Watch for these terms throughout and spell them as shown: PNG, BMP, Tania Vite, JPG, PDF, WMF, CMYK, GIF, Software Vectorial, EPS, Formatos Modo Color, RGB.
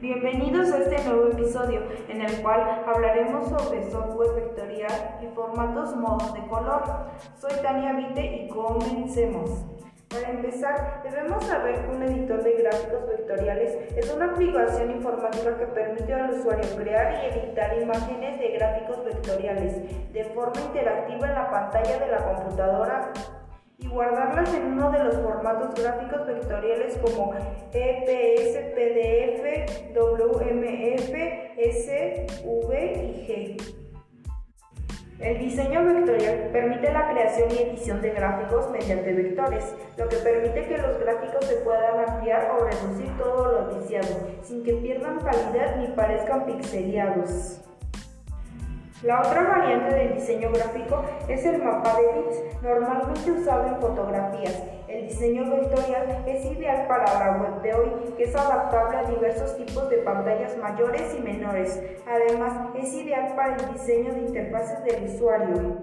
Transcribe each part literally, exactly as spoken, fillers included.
Bienvenidos a este nuevo episodio en el cual hablaremos sobre software vectorial y formatos modo de color. Soy Tania Vite y comencemos. Para empezar, debemos saber que un editor de gráficos vectoriales es una aplicación informática que permite al usuario crear y editar imágenes de gráficos vectoriales de forma interactiva en la pantalla de la computadora y guardarlas en uno de los formatos gráficos vectoriales como E P S, P D F, W M F, S V y G I F. El diseño vectorial permite la creación y edición de gráficos mediante vectores, lo que permite que los gráficos se puedan ampliar o reducir todo lo viciado, sin que pierdan calidad ni parezcan pixeleados. La otra variante del diseño gráfico es el mapa de bits, normalmente usado en fotografías. El diseño vectorial es ideal para la web de hoy, que es adaptable a diversos tipos de pantallas mayores y menores. Además, es ideal para el diseño de interfaces del usuario.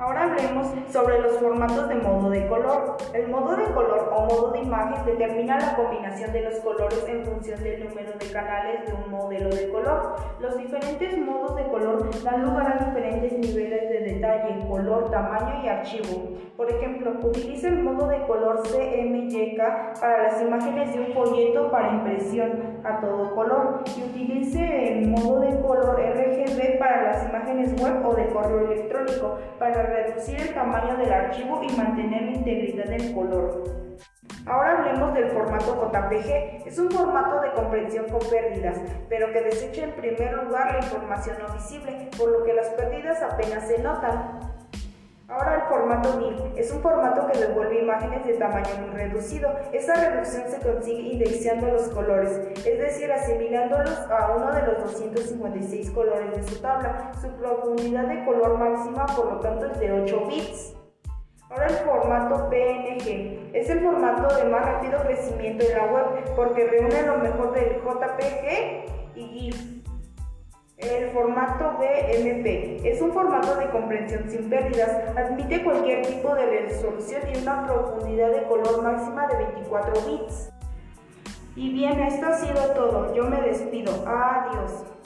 Ahora hablemos sobre los formatos de modo de color. El modo de color o modo de imagen determina la combinación de los colores en función del número de canales de un modelo de color. Los diferentes modos de color dan lugar a diferentes niveles de detalle, color, tamaño y archivo. Por ejemplo, utiliza el modo de color C M Y K para las imágenes de un folleto para impresión a todo color y utilice el modo de color R G B para las imágenes web o de correo electrónico para reducir el tamaño del archivo y mantener la integridad del color. Ahora hablemos del formato J P G. Es un formato de comprensión con pérdidas, pero que desecha en primer lugar la información no visible, por lo que las pérdidas apenas se notan. Ahora el formato GIF es un formato que devuelve imágenes de tamaño muy reducido. Esa reducción se consigue indexando los colores, es decir, asimilándolos a uno de los doscientos cincuenta y seis colores de su tabla. Su profundidad de color máxima, por lo tanto, es de ocho bits. Ahora el formato P N G es el formato de más rápido crecimiento en la web porque reúne lo mejor del J P G y GIF. El formato B M P es un formato de comprensión sin pérdidas, admite cualquier tipo de resolución y una profundidad de color máxima de veinticuatro bits. Y bien, esto ha sido todo. Yo me despido. Adiós.